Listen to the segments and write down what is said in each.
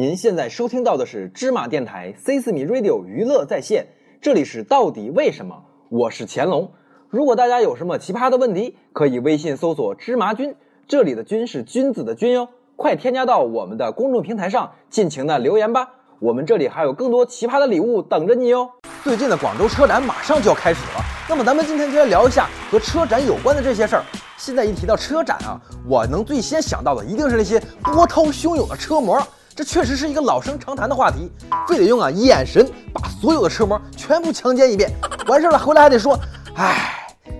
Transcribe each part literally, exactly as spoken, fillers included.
您现在收听到的是芝麻电台 C四米 Radio 娱乐在线，这里是到底为什么，我是乾隆。如果大家有什么奇葩的问题，可以微信搜索芝麻君，这里的君是君子的君哟，快添加到我们的公众平台上尽情的留言吧，我们这里还有更多奇葩的礼物等着你哟。最近的广州车展马上就要开始了，那么咱们今天就来聊一下和车展有关的这些事儿。现在一提到车展啊，我能最先想到的一定是那些波涛汹涌的车模，这确实是一个老生常谈的话题，非得用啊眼神把所有的车模全部强奸一遍，完事了回来还得说，唉，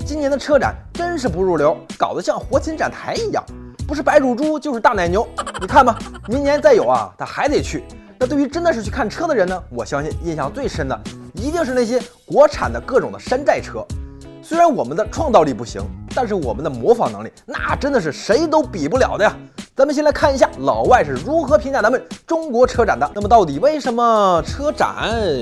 今年的车展真是不入流，搞得像活禽展台一样，不是白乳猪就是大奶牛。你看吧，明年再有啊他还得去。那对于真的是去看车的人呢，我相信印象最深的一定是那些国产的各种的山寨车。虽然我们的创造力不行，但是我们的模仿能力那真的是谁都比不了的呀。咱们先来看一下老外是如何评价咱们中国车展的。那么到底为什么车展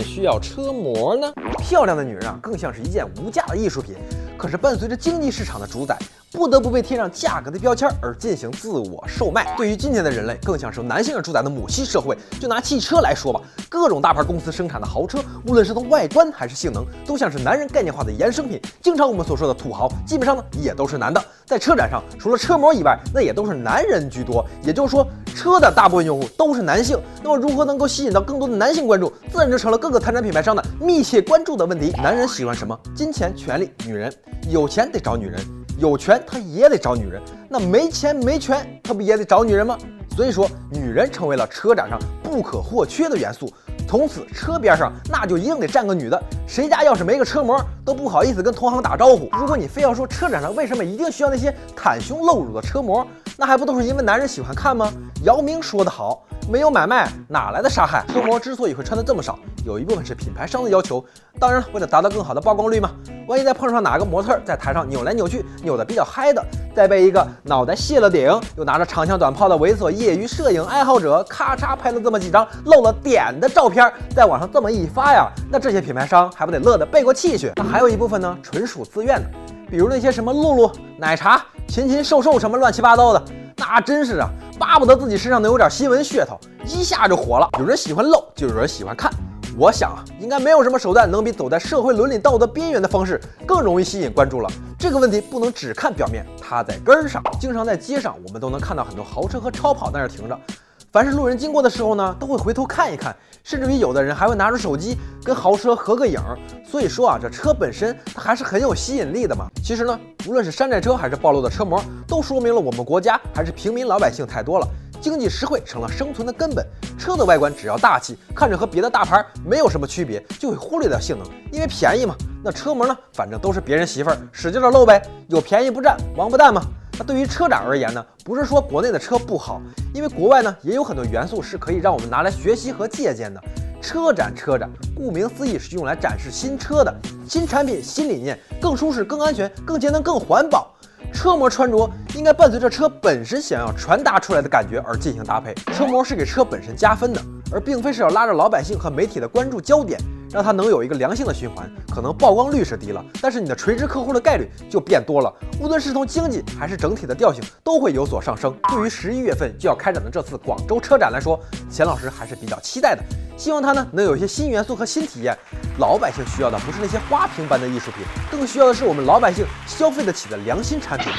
需要车模呢？漂亮的女人啊，更像是一件无价的艺术品，可是伴随着经济市场的主宰，不得不被贴上价格的标签而进行自我售卖。对于今天的人类，更像是男性而主宰的母系社会。就拿汽车来说吧，各种大牌公司生产的豪车，无论是从外观还是性能，都像是男人概念化的衍生品。经常我们所说的土豪，基本上呢也都是男的。在车展上，除了车模以外，那也都是男人居多。也就是说，车的大部分用户都是男性。那么，如何能够吸引到更多的男性关注，自然就成了各个参展品牌商的密切关注的问题。男人喜欢什么？金钱、权力、女人。有钱得找女人。有权他也得找女人，那没钱没权他不也得找女人吗？所以说女人成为了车展上不可或缺的元素，从此车边上那就一定得站个女的，谁家要是没个车模都不好意思跟同行打招呼。如果你非要说车展上为什么一定需要那些袒胸露乳的车模，那还不都是因为男人喜欢看吗？姚明说得好，没有买卖哪来的杀害。车模之所以会穿得这么少，有一部分是品牌商的要求，当然为了达到更好的曝光率嘛。万一再碰上哪个模特在台上扭来扭去，扭得比较嗨的，再被一个脑袋卸了顶又拿着长枪短炮的猥琐业余摄影爱好者咔嚓拍了这么几张露了点的照片，在网上这么一发呀，那这些品牌商还不得乐得背过气去。那还有一部分呢，纯属自愿的，比如那些什么露露、奶茶、禽禽兽兽什么乱七八糟的，那真是啊，巴不得自己身上能有点新闻噱头，一下就火了。有人喜欢露，就有人喜欢看。我想啊，应该没有什么手段能比走在社会伦理道德边缘的方式更容易吸引关注了。这个问题不能只看表面，它在根儿上。经常在街上，我们都能看到很多豪车和超跑在那儿停着。凡是路人经过的时候呢，都会回头看一看，甚至于有的人还会拿出手机跟豪车合个影。所以说啊，这车本身它还是很有吸引力的嘛。其实呢，无论是山寨车还是暴露的车模，都说明了我们国家还是平民老百姓太多了，经济实惠成了生存的根本。车的外观只要大气，看着和别的大牌没有什么区别，就会忽略掉性能，因为便宜嘛。那车模呢，反正都是别人媳妇儿，使劲的露呗，有便宜不占，王八蛋嘛。那对于车展而言呢，不是说国内的车不好，因为国外呢也有很多元素是可以让我们拿来学习和借鉴的。车展车展顾名思义是用来展示新车的，新产品新理念，更舒适更安全更节能更环保。车模穿着应该伴随着车本身想要传达出来的感觉而进行搭配，车模是给车本身加分的，而并非是要拉着老百姓和媒体的关注焦点，让它能有一个良性的循环。可能曝光率是低了，但是你的垂直客户的概率就变多了，无论是从经济还是整体的调性都会有所上升。对于十一月份就要开展的这次广州车展来说，钱老师还是比较期待的，希望它呢能有一些新元素和新体验。老百姓需要的不是那些花瓶般的艺术品，更需要的是我们老百姓消费得起的良心产品。